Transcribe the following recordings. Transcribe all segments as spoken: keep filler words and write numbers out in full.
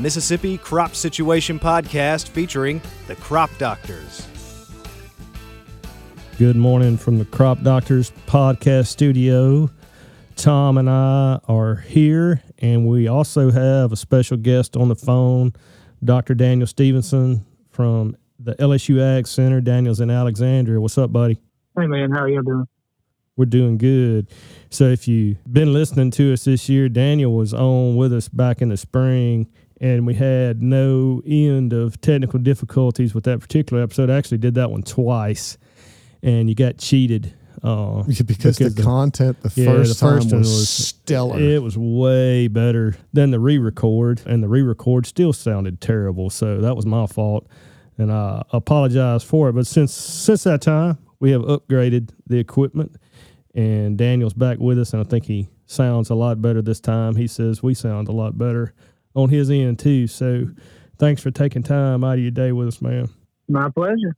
Mississippi Crop Situation Podcast featuring the Crop Doctors. Good morning from the Crop Doctors Podcast Studio. Tom and I are here, and we also have a special guest on the phone, Doctor Daniel Stevenson from the L S U Ag Center. Daniel's in Alexandria. What's up, buddy? Hey, man. How are you doing? We're doing good. So if you've been listening to us this year, Daniel was on with us back in the spring, and we had no end of technical difficulties with that particular episode. I actually did that one twice, and you got cheated. Uh, yeah, because, because the content the, the, yeah, first, the first time was, was stellar. It was way better than the re-record, and the re-record still sounded terrible, so that was my fault, and I apologize for it. But since since that time, we have upgraded the equipment, and Daniel's back with us, and I think he sounds a lot better this time. He says we sound a lot better on his end, too, so thanks for taking time out of your day with us, man. My pleasure.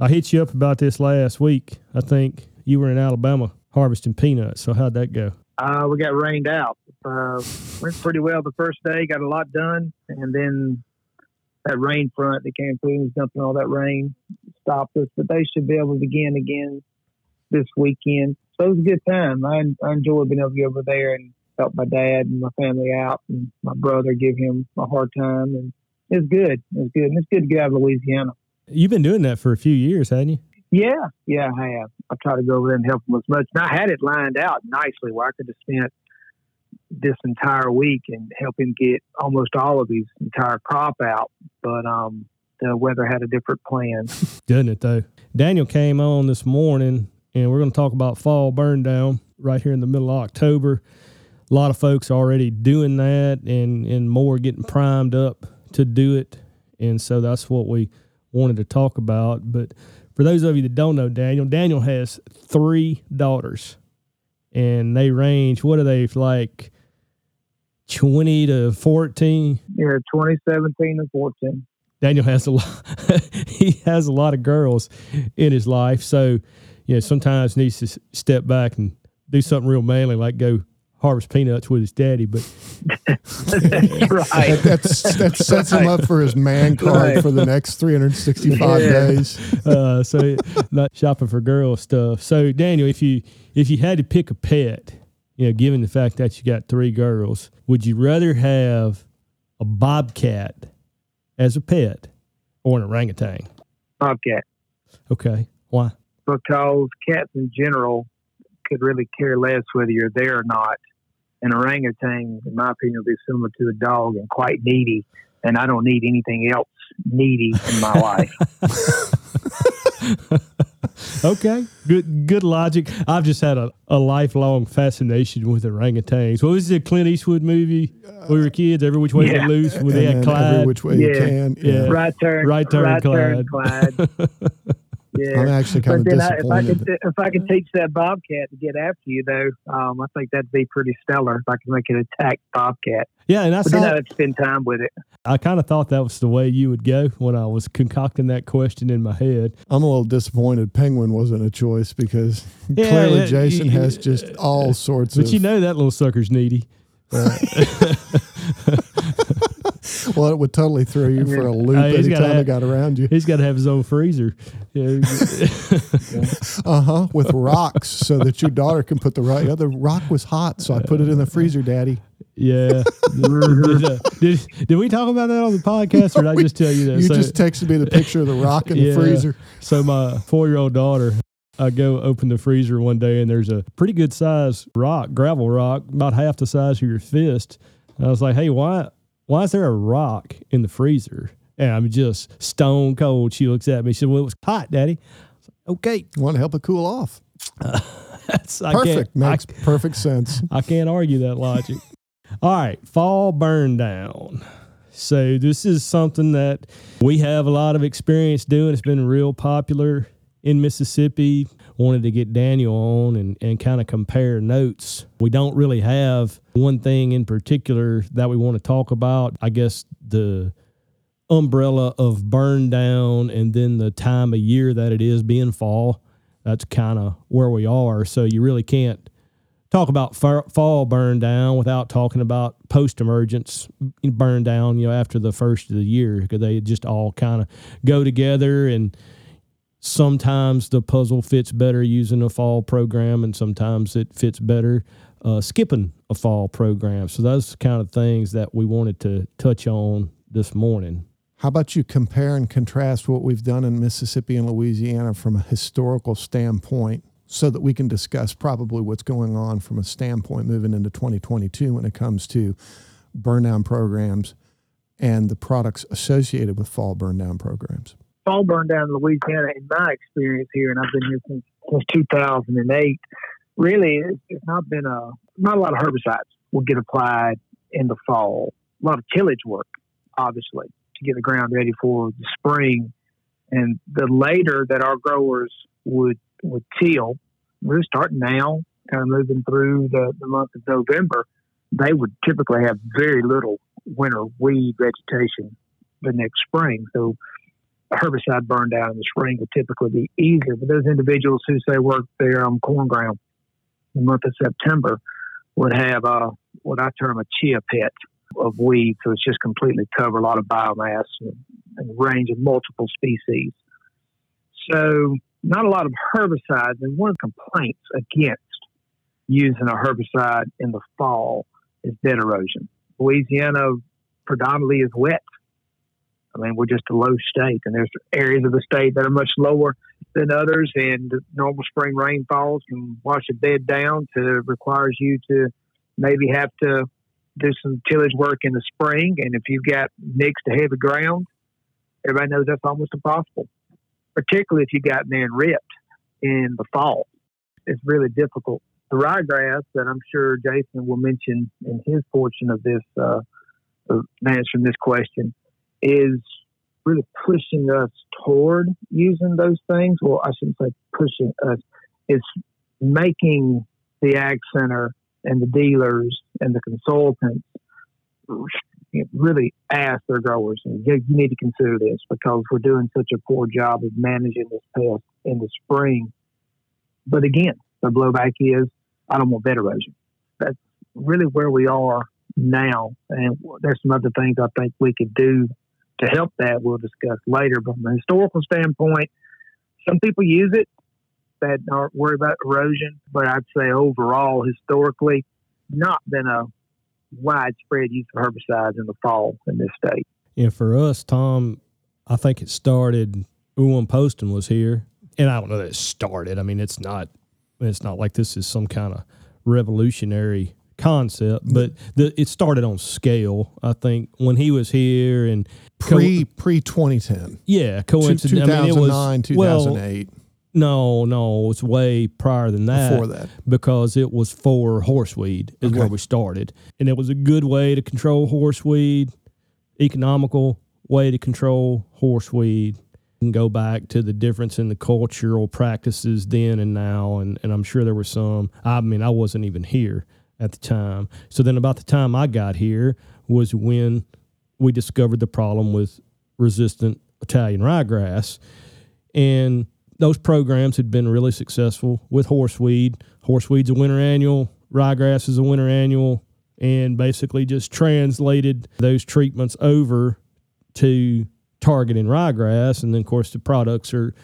I hit you up about this last week, I think. You were in Alabama harvesting peanuts, so how'd that go? Uh, we got rained out. Uh, went pretty well the first day, got a lot done, and then that rain front that came through and dumping all that rain stopped us, but they should be able to begin again this weekend. So it was a good time. I, I enjoyed being able to go over there and help my dad and my family out, and my brother, give him a hard time, and it was good. It was good, and it's good to get out of Louisiana. You've been doing that for a few years, hadn't you? Yeah, yeah, I have. I try to go over there and help them as much. And I had it lined out nicely where I could have spent this entire week and help him get almost all of his entire crop out. But um, the weather had a different plan. Doesn't it, though? Daniel came on this morning, and we're going to talk about fall burn down right here in the middle of October. A lot of folks are already doing that, and, and more getting primed up to do it. And so that's what we wanted to talk about. But for those of you that don't know Daniel, Daniel has three daughters, and they range, what are they, like twenty to fourteen? Yeah, twenty, seventeen, and fourteen. Daniel has a lot, he has a lot of girls in his life, so you know, sometimes needs to step back and do something real manly, like go harvest peanuts with his daddy, but that's right. That's, that sets right. him up for his man card right. for the next three hundred sixty-five yeah. days. Uh, so not shopping for girl stuff. So Daniel, if you if you had to pick a pet, you know, given the fact that you got three girls, would you rather have a bobcat as a pet or an orangutan? Bobcat. Okay. Why? Because cats in general could really care less whether you're there or not. An orangutan, in my opinion, will be similar to a dog and quite needy, and I don't need anything else needy in my life. Okay, good good logic. I've just had a, a lifelong fascination with orangutans. What was the Clint Eastwood movie? Uh, we were kids, Every Which Way yeah. You Loose, when they had Clyde. Every Which Way yeah. You Can. Yeah. Right turn, right turn, right Clyde. Turn, Clyde. Yeah. I'm actually kind but of disappointed. I, if, I could, if I could teach that bobcat to get after you, though, um, I think that'd be pretty stellar if I could make an attack bobcat. Yeah, and I saw, then I'd spend time with it. I kind of thought that was the way you would go when I was concocting that question in my head. I'm a little disappointed penguin wasn't a choice because yeah, clearly that, Jason you, has just all sorts but of... But you know that little sucker's needy. Right. Well, it would totally throw you for a loop uh, any time have, it got around you. He's got to have his own freezer. Yeah. uh-huh, with rocks so that your daughter can put the rock. Yeah, the rock was hot, so I put it in the freezer, Daddy. Yeah. did, uh, did, did we talk about that on the podcast, no, or did we, I just tell you that? You so, just texted me the picture of the rock in yeah, the freezer. So my four-year-old daughter, I go open the freezer one day, and there's a pretty good-sized rock, gravel rock, about half the size of your fist. And I was like, hey, why... Why is there a rock in the freezer? And I'm just stone cold. She looks at me. She said, well, it was hot, Daddy. I was like, okay. Want to help it cool off. Uh, that's, perfect. I Makes I, perfect sense. I can't argue that logic. All right. Fall burn down. So this is something that we have a lot of experience doing. It's been real popular in Mississippi. Wanted to get Daniel on and, and kind of compare notes. We don't really have one thing in particular that we want to talk about. I guess the umbrella of burn down and then the time of year that it is being fall, that's kind of where we are. So you really can't talk about fall burn down without talking about post-emergence burn down, you know, after the first of the year, because they just all kind of go together. And sometimes the puzzle fits better using a fall program, and sometimes it fits better uh, skipping a fall program. So those kind of things that we wanted to touch on this morning. How about you compare and contrast what we've done in Mississippi and Louisiana from a historical standpoint, so that we can discuss probably what's going on from a standpoint moving into twenty twenty-two when it comes to burn down programs and the products associated with fall burn down programs. Fall burn down in Louisiana, in my experience here, and I've been here since, since two thousand eight, really it's not been a, not a lot of herbicides will get applied in the fall. A lot of tillage work, obviously, to get the ground ready for the spring. And the later that our growers would would till, we're starting now, kind of moving through the, the month of November, they would typically have very little winter weed vegetation the next spring. So a herbicide burn down in the spring would typically be easier. But those individuals who, say, work there on corn ground in the month of September would have a, what I term a chia pet of weeds. So it's just completely cover a lot of biomass and, and range of multiple species. So not a lot of herbicides. And one of the complaints against using a herbicide in the fall is bed erosion. Louisiana predominantly is wet. I mean, we're just a low state, and there's areas of the state that are much lower than others, and normal spring rainfalls can wash a bed down to requires you to maybe have to do some tillage work in the spring. And if you've got mixed to heavy ground, everybody knows that's almost impossible, particularly if you got man ripped in the fall. It's really difficult. The ryegrass that I'm sure Jason will mention in his portion of this uh, of answering this question is really pushing us toward using those things. Well, I shouldn't say pushing us. It's making the ag center and the dealers and the consultants really ask their growers, and you need to consider this because we're doing such a poor job of managing this pest in the spring. But again, the blowback is, I don't want bed erosion. That's really where we are now. And there's some other things I think we could do to help that we'll discuss later. But from a historical standpoint, some people use it that aren't worried about erosion. But I'd say overall, historically, not been a widespread use of herbicides in the fall in this state. And for us, Tom, I think it started, Owen Poston was here. And I don't know that it started. I mean, it's not, it's not like this is some kind of revolutionary concept, but the, it started on scale, I think, when he was here. And pre co- pre twenty ten. Yeah, coincidentally. two thousand nine, I mean, it was, two thousand eight. Well, no, no, it's way prior than that. Before that. Because it was for horseweed is okay. Where we started. And it was a good way to control horseweed, economical way to control horseweed. You can go back to the difference in the cultural practices then and now, and, and I'm sure there were some. I mean, I wasn't even here at the time. So then about the time I got here was when we discovered the problem with resistant Italian ryegrass. And those programs had been really successful with horseweed. Horseweed's a winter annual, ryegrass is a winter annual, and basically just translated those treatments over to targeting ryegrass. And then, of course, the products are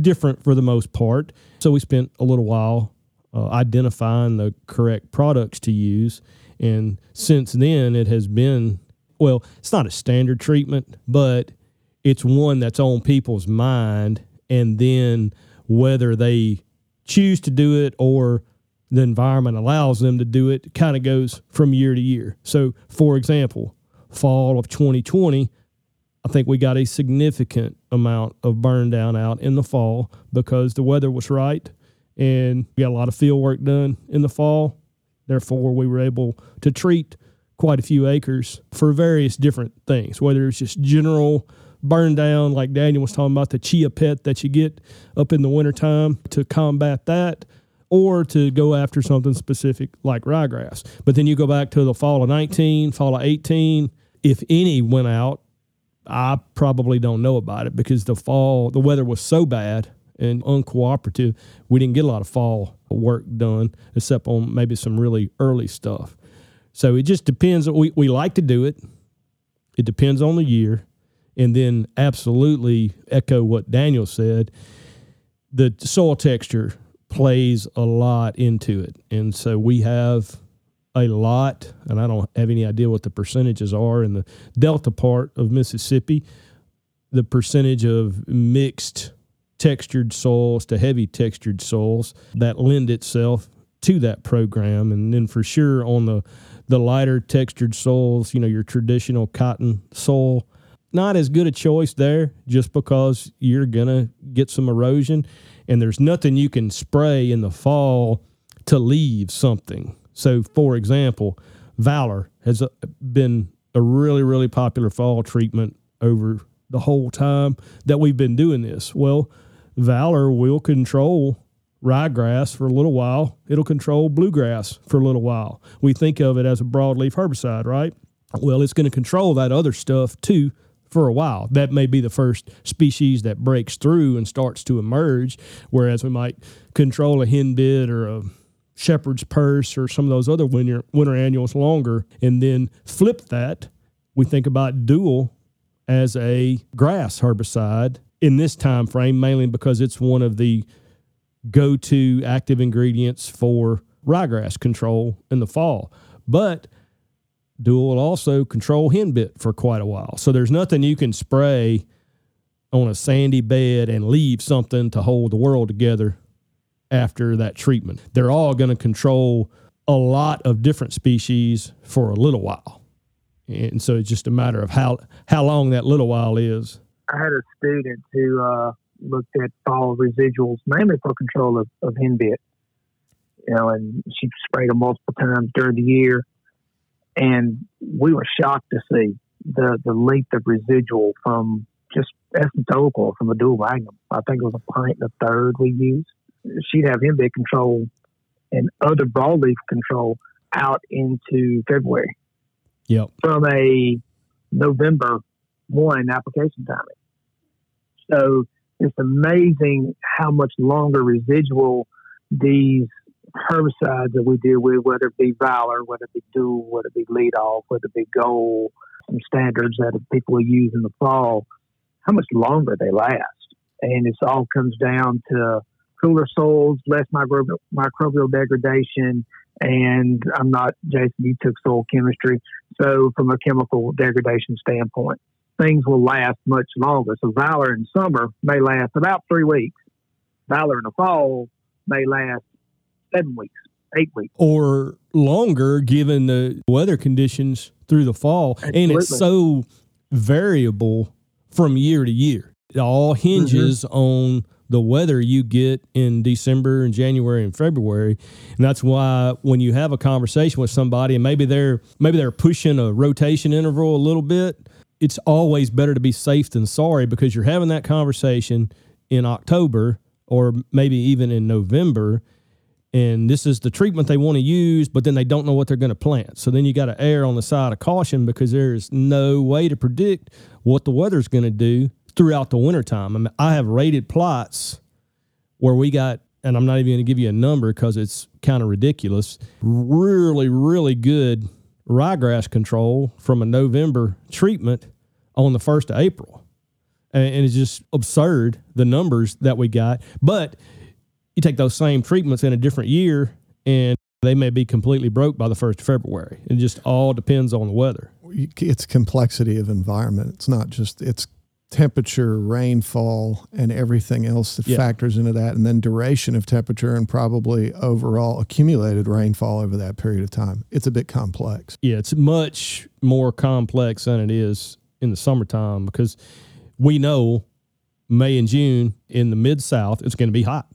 different for the most part. So we spent a little while uh, identifying the correct products to use. And since then, it has been, well, it's not a standard treatment, but it's one that's on people's mind. And then whether they choose to do it or the environment allows them to do it, kind of goes from year to year. So, for example, fall of twenty twenty, I think we got a significant amount of burn down out in the fall because the weather was right and we got a lot of field work done in the fall. Therefore, we were able to treat quite a few acres for various different things, whether it's just general burn down, like Daniel was talking about, the chia pet that you get up in the wintertime to combat that, or to go after something specific like ryegrass. But then you go back to the fall of nineteen, fall of eighteen, if any went out, I probably don't know about it because the fall, the weather was so bad and uncooperative. We didn't get a lot of fall work done, except on maybe some really early stuff. So it just depends. We, we like to do it. It depends on the year. And then absolutely echo what Daniel said. The soil texture plays a lot into it. And so we have a lot, and I don't have any idea what the percentages are in the delta part of Mississippi, the percentage of mixed textured soils to heavy textured soils that lend itself to that program. And then for sure on the, the lighter textured soils, you know, your traditional cotton soil, not as good a choice there just because you're going to get some erosion, and there's nothing you can spray in the fall to leave something. So, for example, Valor has been a really, really popular fall treatment over the whole time that we've been doing this. Well, Valor will control ryegrass for a little while. It'll control bluegrass for a little while. We think of it as a broadleaf herbicide, right? Well, it's going to control that other stuff, too, for a while. That may be the first species that breaks through and starts to emerge, whereas we might control a henbit or a shepherd's purse or some of those other winter, winter annuals longer, and then flip that. We think about Dual as a grass herbicide in this time frame, mainly because it's one of the go-to active ingredients for ryegrass control in the fall. But Dual will also control henbit for quite a while. So there's nothing you can spray on a sandy bed and leave something to hold the world together after that treatment. They're all going to control a lot of different species for a little while. And so it's just a matter of how, how long that little while is. I had a student who uh, looked at fall residuals, mainly for control of, of henbit. You know, and she sprayed them multiple times during the year. And we were shocked to see the, the length of residual from just essence oil from a Dual Magnum. I think it was a pint and a third we used. She'd have henbit control and other broadleaf control out into February. Yep. From a November first application timing. So it's amazing how much longer residual these herbicides that we deal with, whether it be Valor, whether it be Dual, whether it be Lead Off, whether it be Gold, some standards that people use in the fall, how much longer they last. And it all comes down to cooler soils, less microbial, microbial degradation, and I'm not, Jason, you took soil chemistry, so from a chemical degradation standpoint, things will last much longer. So Valor in summer may last about three weeks. Valor in the fall may last seven weeks, eight weeks. Or longer given the weather conditions through the fall. Absolutely. And it's so variable from year to year. It all hinges mm-hmm. on the weather you get in December and January and February. And that's why when you have a conversation with somebody and maybe they're maybe they're pushing a rotation interval a little bit, it's always better to be safe than sorry, because you're having that conversation in October or maybe even in November, and this is the treatment they want to use, but then they don't know what they're going to plant. So then you got to err on the side of caution, because there is no way to predict what the weather's going to do throughout the wintertime. I mean, I have rated plots where we got, and I'm not even going to give you a number because it's kind of ridiculous, really, really good ryegrass control from a November treatment on the first of April. And it's just absurd, the numbers that we got. But you take those same treatments in a different year, and they may be completely broke by the first of February. It just all depends on the weather. It's complexity of environment. It's not just, it's temperature, rainfall, and everything else that yeah. factors into that, and then duration of temperature and probably overall accumulated rainfall over that period of time. It's a bit complex. Yeah, it's much more complex than it is in the summertime, because we know May and June in the Mid-South, it's going to be hot.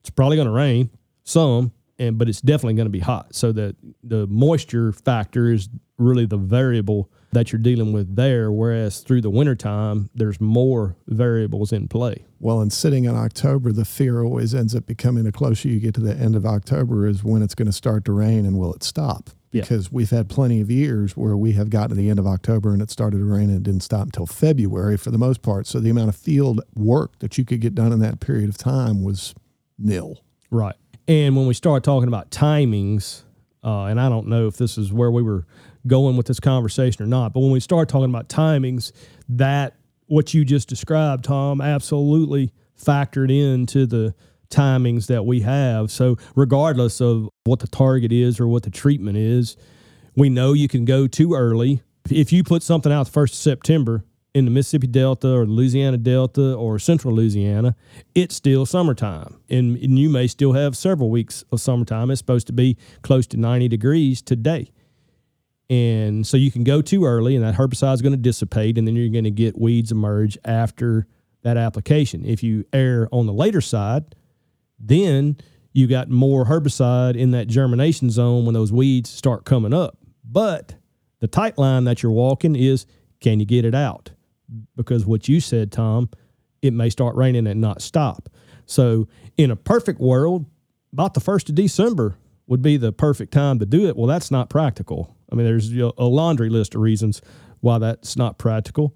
It's probably going to rain some, and but it's definitely going to be hot. So that the moisture factor is really the variable that you're dealing with there, whereas through the wintertime, there's more variables in play. Well, and sitting in October, the fear always ends up becoming, the closer you get to the end of October, is when it's going to start to rain and will it stop? because yeah. we've had plenty of years where we have gotten to the end of October and it started to rain and it didn't stop until February for the most part. So the amount of field work that you could get done in that period of time was nil. Right. And when we start talking about timings, uh, and I don't know if this is where we were going with this conversation or not, but when we start talking about timings, that what you just described, Tom, absolutely factored into the timings that we have. So regardless of what the target is or what the treatment is, we know you can go too early. If you put something out the first of September in the Mississippi Delta or Louisiana Delta or Central Louisiana, it's still summertime. And, and you may still have several weeks of summertime. It's supposed to be close to ninety degrees today. And so you can go too early and that herbicide is going to dissipate and then you're going to get weeds emerge after that application. If you err on the later side, then you got more herbicide in that germination zone when those weeds start coming up. But the tight line that you're walking is, can you get it out? Because what you said, Tom, it may start raining and not stop. So in a perfect world, about the first of December would be the perfect time to do it. Well, that's not practical. I mean, there's a laundry list of reasons why that's not practical.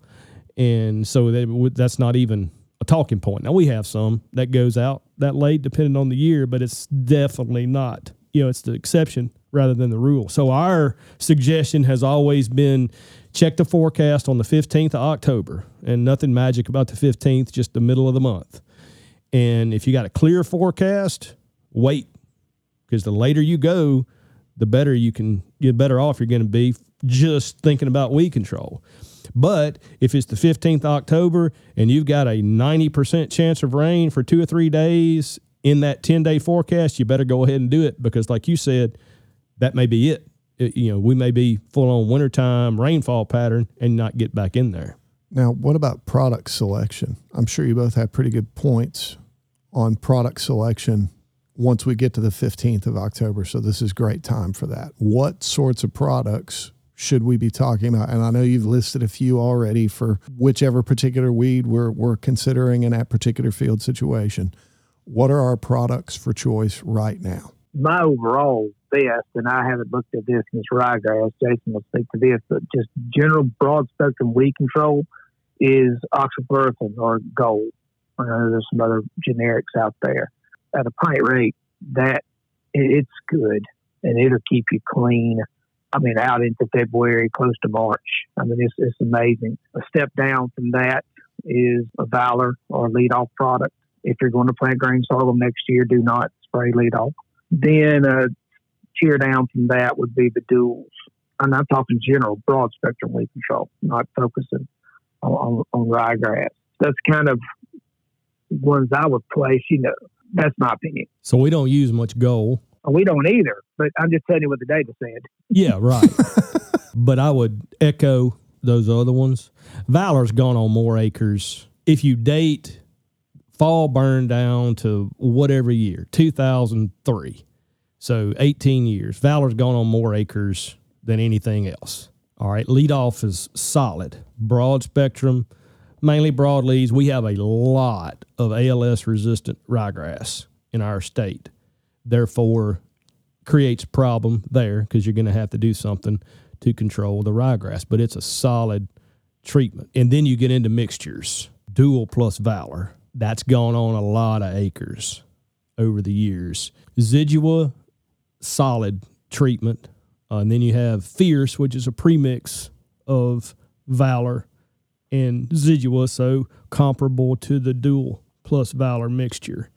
And so that's not even a talking point. Now, we have some that goes out that late depending on the year, but it's definitely not, you know, it's the exception rather than the rule. So our suggestion has always been check the forecast on the fifteenth of October, and nothing magic about the fifteenth, just the middle of the month. And if you got a clear forecast, wait, because the later you go, the better you can, the better off you're going to be just thinking about weed control. But if it's the fifteenth of October and you've got a ninety percent chance of rain for two or three days in that ten-day forecast, you better go ahead and do it because, like you said, that may be it. it you know, we may be full-on wintertime rainfall pattern and not get back in there. Now, what about product selection? I'm sure you both have pretty good points on product selection once we get to the fifteenth of October, so this is great time for that. What sorts of products should we be talking about? And I know you've listed a few already for whichever particular weed we're, we're considering in that particular field situation. What are our products for choice right now? My overall best, and I haven't looked at this in ryegrass, Jason will speak to this, but just general broad spectrum weed control is oxypyrithin or Gold. I know there's some other generics out there. At a pint rate, that it's good and it'll keep you clean. I mean, out into February, close to March. I mean, it's it's amazing. A step down from that is a Valor or Lead Off product. If you're going to plant grain sorghum next year, do not spray Lead Off. Then a tier down from that would be the Duals. And I'm talking general, broad spectrum weed control, not focusing on, on, on ryegrass. That's kind of ones I would place, you know, that's my opinion. So we don't use much Gold. We don't either, but I'm just telling you what the data said. Yeah, right. But I would echo those other ones. Valor's gone on more acres. If you date fall burn down to whatever year, two thousand three, so eighteen years, Valor's gone on more acres than anything else. All right, Lead Off is solid, broad spectrum, mainly broad leaves. We have a lot of A L S-resistant ryegrass in our state. Therefore, creates a problem there because you're going to have to do something to control the ryegrass. But it's a solid treatment. And then you get into mixtures. Dual plus Valor. That's gone on a lot of acres over the years. Zidua, solid treatment. Uh, and then you have Fierce, which is a premix of Valor and Zidua, so comparable to the Dual plus Valor mixture.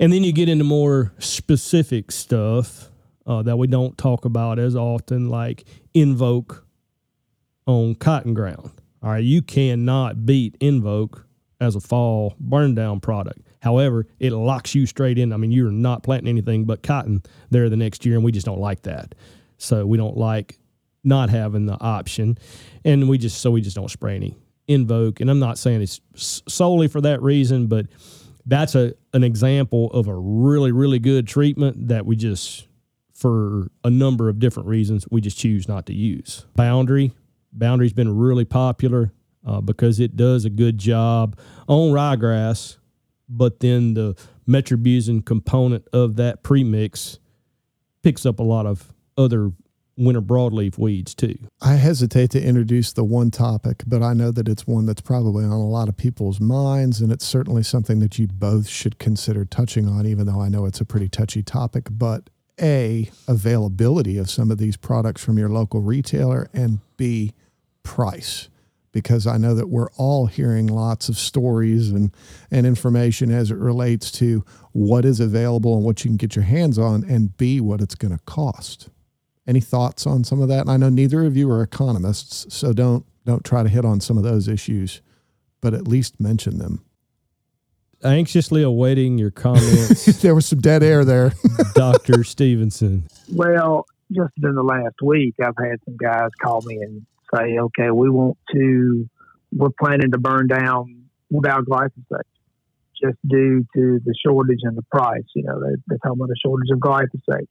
And then you get into more specific stuff uh, that we don't talk about as often, like Invoke on cotton ground. All right, you cannot beat Invoke as a fall burn down product. However, it locks you straight in. I mean, you're not planting anything but cotton there the next year, and we just don't like that. So we don't like not having the option, and we just so we just don't spray any Invoke. And I'm not saying it's solely for that reason, but that's a an example of a really, really good treatment that we just, for a number of different reasons, we just choose not to use. Boundary. Boundary's been really popular uh, because it does a good job on ryegrass, but then the Metribuzin component of that premix picks up a lot of other winter broadleaf weeds too. I hesitate to introduce the one topic, but I know that it's one that's probably on a lot of people's minds, and it's certainly something that you both should consider touching on, even though I know it's a pretty touchy topic. But A, availability of some of these products from your local retailer, and B, price. Because I know that we're all hearing lots of stories and, and information as it relates to what is available and what you can get your hands on, and B, what it's going to cost. Any thoughts on some of that? And I know neither of you are economists, so don't don't try to hit on some of those issues, but at least mention them. Anxiously awaiting your comments. There was some dead air there. Doctor Stevenson. Well, just in the last week, I've had some guys call me and say, okay, we want to, we're planning to burn down without glyphosate just due to the shortage and the price. You know, they, they're talking about the shortage of glyphosate,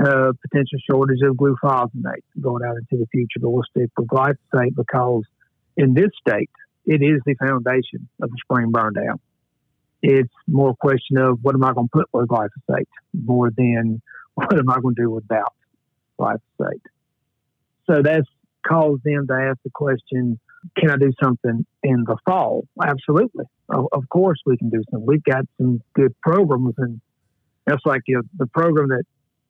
uh, potential shortage of glufosinate going out into the future, but we'll stick with glyphosate because in this state, it is the foundation of the spring burn down. It's more a question of what am I going to put with glyphosate more than what am I going to do without glyphosate. So that's caused them to ask the question, can I do something in the fall? Absolutely. Of, of course we can do something. We've got some good programs, and that's like you know, the program that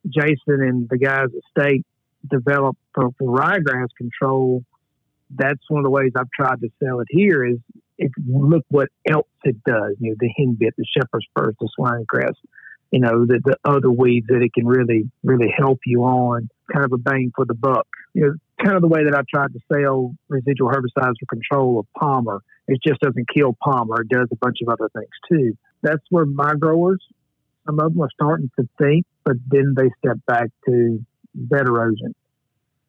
Jason and the guys at State developed for, for ryegrass control. That's one of the ways I've tried to sell it here is it, look what else it does. You know, the henbit, the shepherd's purse, the swinegrass, you know, the, the other weeds that it can really, really help you on, kind of a bang for the buck. You know, kind of the way that I tried to sell residual herbicides for control of Palmer. It just doesn't kill Palmer. It does a bunch of other things too. That's where my growers, some of them are starting to think, but then they step back to bed erosion.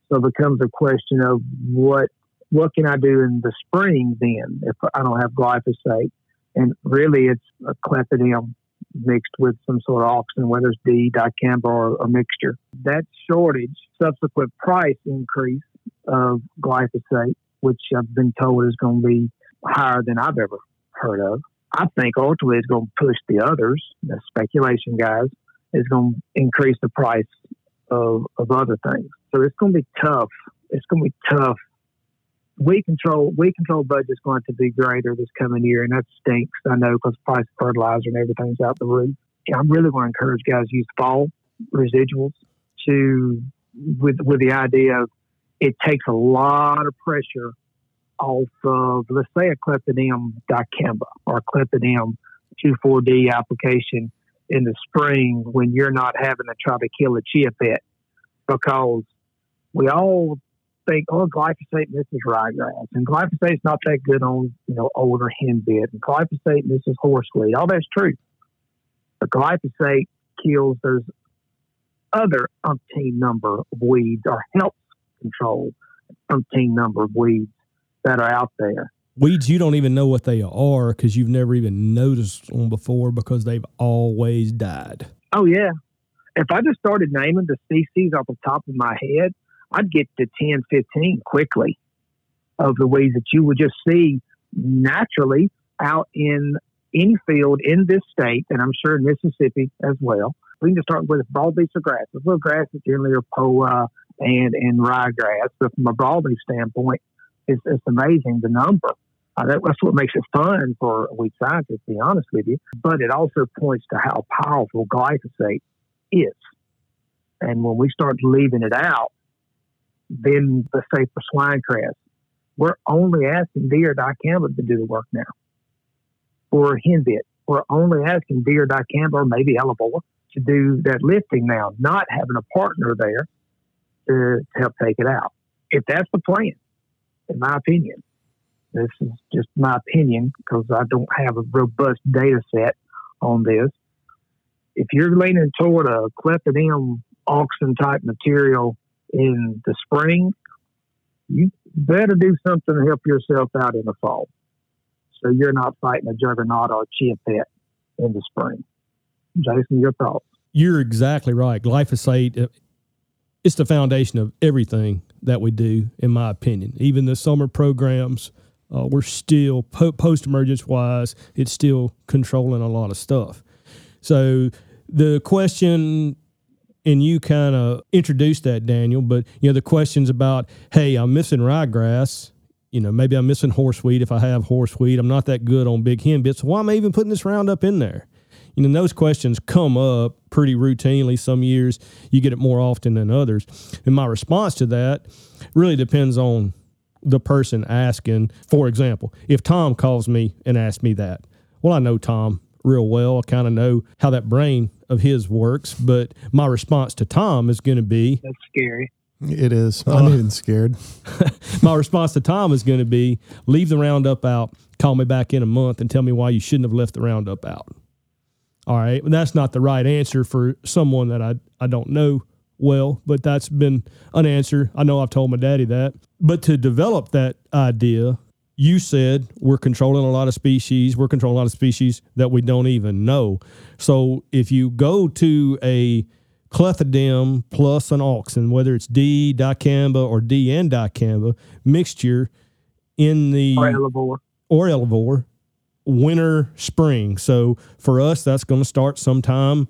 So it becomes a question of what what can I do in the spring then if I don't have glyphosate? And really it's a clethodim mixed with some sort of auxin, whether it's D, dicamba, or a mixture. That shortage, subsequent price increase of glyphosate, which I've been told is going to be higher than I've ever heard of, I think ultimately it's going to push the others, the speculation guys, is going to increase the price of, of other things. So it's going to be tough. It's going to be tough. Weed control, weed control budget is going to be greater this coming year, and that stinks, I know, because price of fertilizer and everything's out the roof. I'm really going to encourage guys to use fall residuals to with with the idea of it takes a lot of pressure off of, let's say, a clethodim dicamba or a clethodim two four D application in the spring when you're not having to try to kill a chia pet, because we all think, oh, glyphosate misses ryegrass, and glyphosate's not that good on, you know, older henbit, and glyphosate misses horseweed. All that's true. But glyphosate kills those other umpteen number of weeds, or helps control umpteen number of weeds that are out there. Weeds you don't even know what they are because you've never even noticed them before because they've always died. Oh, yeah. If I just started naming the species off the top of my head, I'd get to ten, fifteen quickly of the weeds that you would just see naturally out in any field in this state, and I'm sure in Mississippi as well. We can just start with broadleaf or grasses. Little grasses generally are poa and, and ryegrass, but from a broadleaf standpoint, it's, it's amazing the number. Uh, that, that's what makes it fun for a weed scientist, to be honest with you, but it also points to how powerful glyphosate is. And when we start leaving it out, then, let's say, for swinegrass, we're only asking D or dicamba to do the work now. Or henbit, we're only asking D or dicamba, or maybe hellebore, to do that lifting now, not having a partner there to, to help take it out. If that's the plan, in my opinion, this is just my opinion because I don't have a robust data set on this. If you're leaning toward a clethodim auxin type material in the spring, you better do something to help yourself out in the fall, so you're not fighting a juggernaut or a chia pet in the spring. Jason, your thoughts? You're exactly right. Glyphosate, it's the foundation of everything that we do, in my opinion. Even the summer programs, uh, we're still, po- post-emergence-wise, it's still controlling a lot of stuff. So the question and you kind of introduced that, Daniel, but, you know, the questions about, hey, I'm missing ryegrass, you know, maybe I'm missing horseweed if I have horseweed, I'm not that good on big hen bits, so why am I even putting this Roundup in there? You know, those questions come up pretty routinely. Some years you get it more often than others. And my response to that really depends on the person asking. For example, if Tom calls me and asks me that, well, I know Tom real well. I kind of know how that brain of his works, but my response to Tom is going to be... That's scary. It is. I'm uh, even scared. My response to Tom is going to be, leave the Roundup out, call me back in a month and tell me why you shouldn't have left the Roundup out. All right, well, that's not the right answer for someone that I, I don't know well, but that's been an answer. I know I've told my daddy that. But to develop that idea, you said we're controlling a lot of species. We're controlling a lot of species that we don't even know. So if you go to a clethodim plus an auxin, whether it's D, dicamba, or D and dicamba mixture in the... Or elevore. Or elevore. Winter, spring. So for us, that's going to start sometime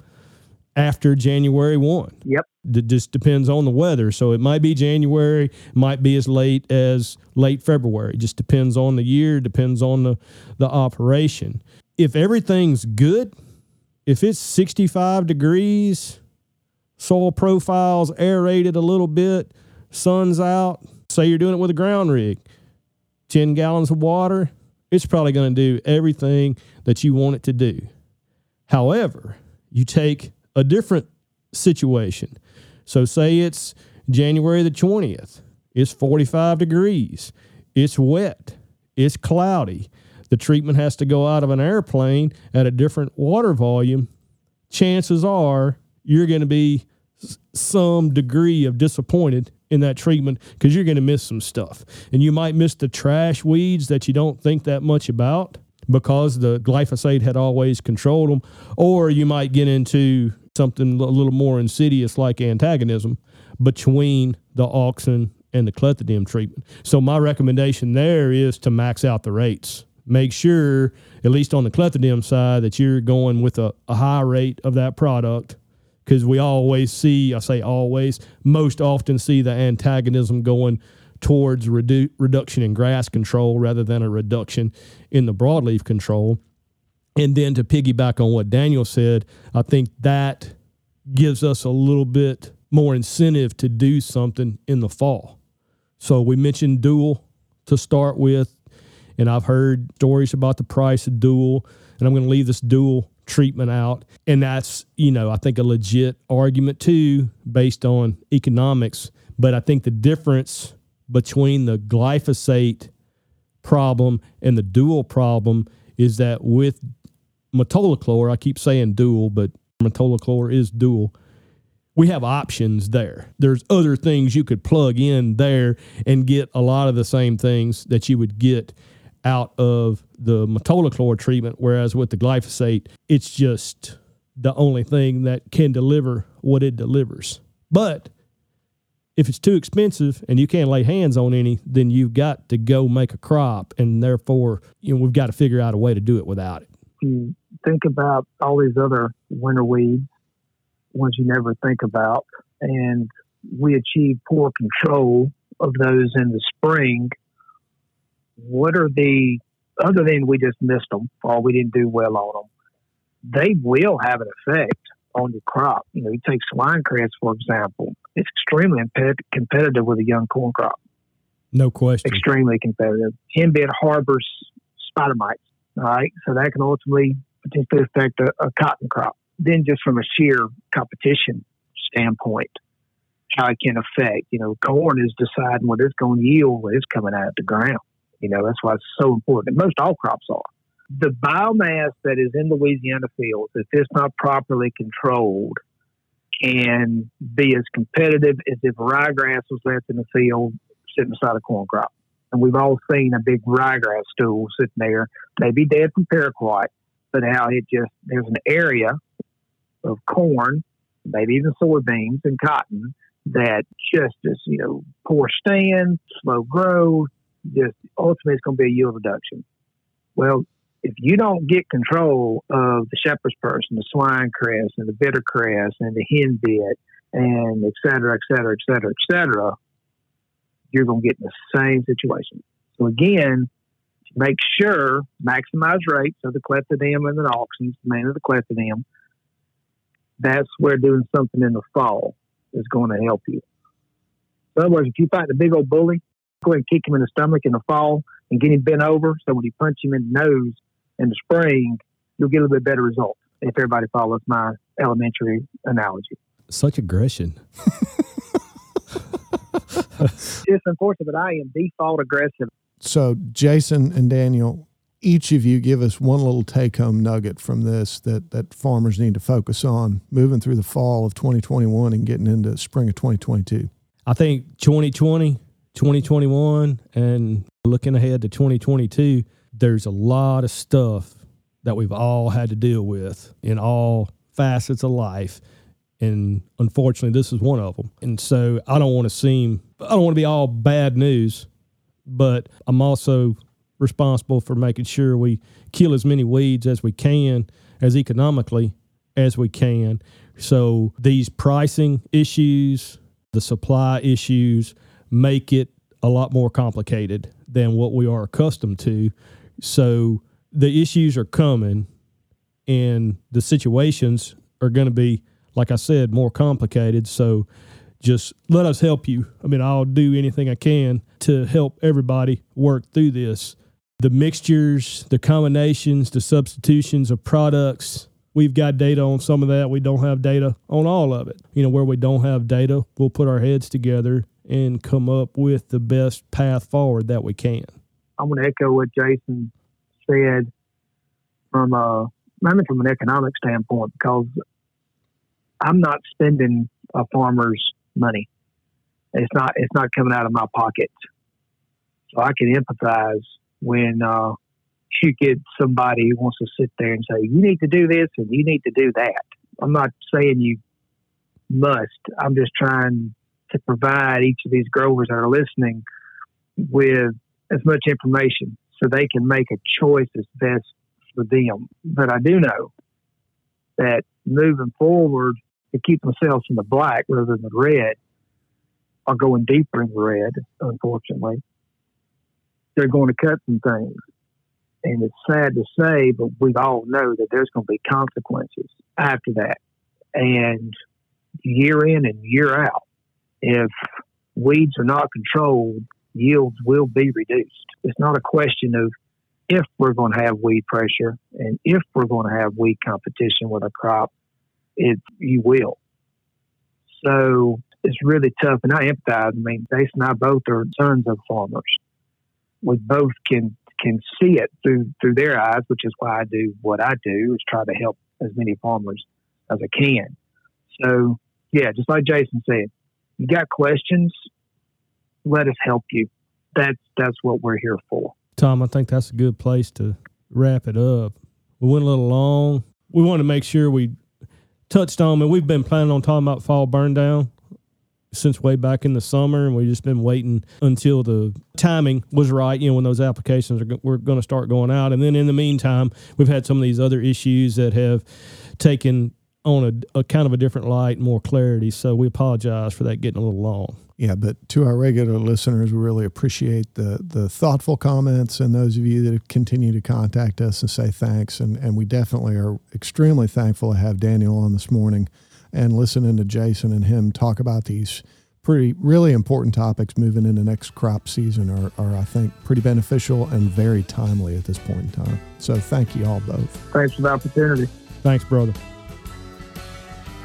after January first. Yep. It just depends on the weather. So it might be January, might be as late as late February. It just depends on the year, depends on the, the operation. If everything's good, if it's sixty-five degrees, soil profile's aerated a little bit, sun's out, say you're doing it with a ground rig, ten gallons of water, it's probably going to do everything that you want it to do. However, you take a different situation. So say it's January the twentieth. It's forty-five degrees. It's wet. It's cloudy. The treatment has to go out of an airplane at a different water volume. Chances are you're going to be some degree of disappointed in that treatment because you're going to miss some stuff. And you might miss the trash weeds that you don't think that much about because the glyphosate had always controlled them. Or you might get into something a little more insidious like antagonism between the auxin and the clethodim treatment. So my recommendation there is to max out the rates. Make sure, at least on the clethodim side, that you're going with a, a high rate of that product. Because we always see, I say always, most often see the antagonism going towards redu- reduction in grass control rather than a reduction in the broadleaf control. And then to piggyback on what Daniel said, I think that gives us a little bit more incentive to do something in the fall. So we mentioned Dual to start with, and I've heard stories about the price of Dual, and I'm going to leave this Dual treatment out. And that's, you know, I think a legit argument too, based on economics. But I think the difference between the glyphosate problem and the Dual problem is that with Metolachlor, I keep saying Dual, but Metolachlor is Dual. We have options there. There's other things you could plug in there and get a lot of the same things that you would get out of the Metolachlor treatment, whereas with the glyphosate, it's just the only thing that can deliver what it delivers. But if it's too expensive and you can't lay hands on any, then you've got to go make a crop, and therefore, you know, we've got to figure out a way to do it without it. You think about all these other winter weeds, ones you never think about, and we achieve poor control of those in the spring. What are the, other than we just missed them or we didn't do well on them, they will have an effect on your crop. You know, you take swinegrass, for example. It's extremely impet- competitive with a young corn crop. No question. Extremely competitive. Henbit harbors spider mites, all right? So that can ultimately potentially affect a, a cotton crop. Then just from a sheer competition standpoint, how it can affect, you know, corn is deciding what it's going to yield when it's coming out of the ground. You know, that's why it's so important. Most all crops are. The biomass that is in Louisiana fields, if it's not properly controlled, can be as competitive as if ryegrass was left in the field sitting beside a corn crop. And we've all seen a big ryegrass stool sitting there, maybe dead from paraquat, but how it just, there's an area of corn, maybe even soybeans and cotton, that just is, you know, poor stand, slow growth, just ultimately it's going to be a yield reduction. Well, if you don't get control of the shepherd's purse and the swinecress and the bittercress and the henbit and et cetera, et cetera, et cetera, et cetera, you're going to get in the same situation. So again, make sure, maximize rates of the clethodim and the auxins, the main of the clethodim. That's where doing something in the fall is going to help you. In other words, if you fight a big old bully, go ahead and kick him in the stomach in the fall and get him bent over. So when you punch him in the nose in the spring, you'll get a little bit better result if everybody follows my elementary analogy. Such aggression. It's unfortunate, but I am default aggressive. So Jason and Daniel, each of you give us one little take-home nugget from this that, that farmers need to focus on moving through the fall of twenty twenty-one and getting into spring of twenty twenty-two. I think twenty twenty, twenty twenty-one, and looking ahead to twenty twenty-two, there's a lot of stuff that we've all had to deal with in all facets of life. And unfortunately, this is one of them. And so I don't want to seem, I don't want to be all bad news, but I'm also responsible for making sure we kill as many weeds as we can, as economically as we can. So these pricing issues, the supply issues, make it a lot more complicated than what we are accustomed to. So the issues are coming, and the situations are going to be, like I said, more complicated. So just let us help you. I mean, I'll do anything I can to help everybody work through this. The mixtures, the combinations, the substitutions of products, we've got data on some of that. We don't have data on all of it. You know, where we don't have data, we'll put our heads together and come up with the best path forward that we can. I'm going to echo what Jason said from a, I mean, from an economic standpoint, because I'm not spending a farmer's money. It's not it's not coming out of my pocket. So I can empathize when uh, you get somebody who wants to sit there and say, you need to do this and you need to do that. I'm not saying you must. I'm just trying to provide each of these growers that are listening with as much information so they can make a choice that's best for them. But I do know that moving forward, to keep themselves in the black rather than the red, are going deeper in the red, unfortunately, they're going to cut some things. And it's sad to say, but we all know that there's going to be consequences after that. And year in and year out, if weeds are not controlled, yields will be reduced. It's not a question of if we're going to have weed pressure and if we're going to have weed competition with a crop. It, you will. So it's really tough. And I empathize. I mean, Jason and I both are sons of farmers. We both can can see it through through their eyes, which is why I do what I do, is try to help as many farmers as I can. So, yeah, just like Jason said, you got questions, let us help you. That's, that's what we're here for. Tom, I think that's a good place to wrap it up. We went a little long. We wanted to make sure we touched on, and we've been planning on talking about fall burn down since way back in the summer, and we've just been waiting until the timing was right, you know, when those applications are go- we're going to start going out. And then in the meantime, we've had some of these other issues that have taken on a, a kind of a different light, more clarity. So we apologize for that getting a little long. Yeah, but to our regular listeners, we really appreciate the the thoughtful comments and those of you that continue to contact us and say thanks. And, and we definitely are extremely thankful to have Daniel on this morning and listening to Jason and him talk about these pretty, really important topics moving into next crop season are, are, I think, pretty beneficial and very timely at this point in time. So thank you all both. Thanks for the opportunity. Thanks, brother.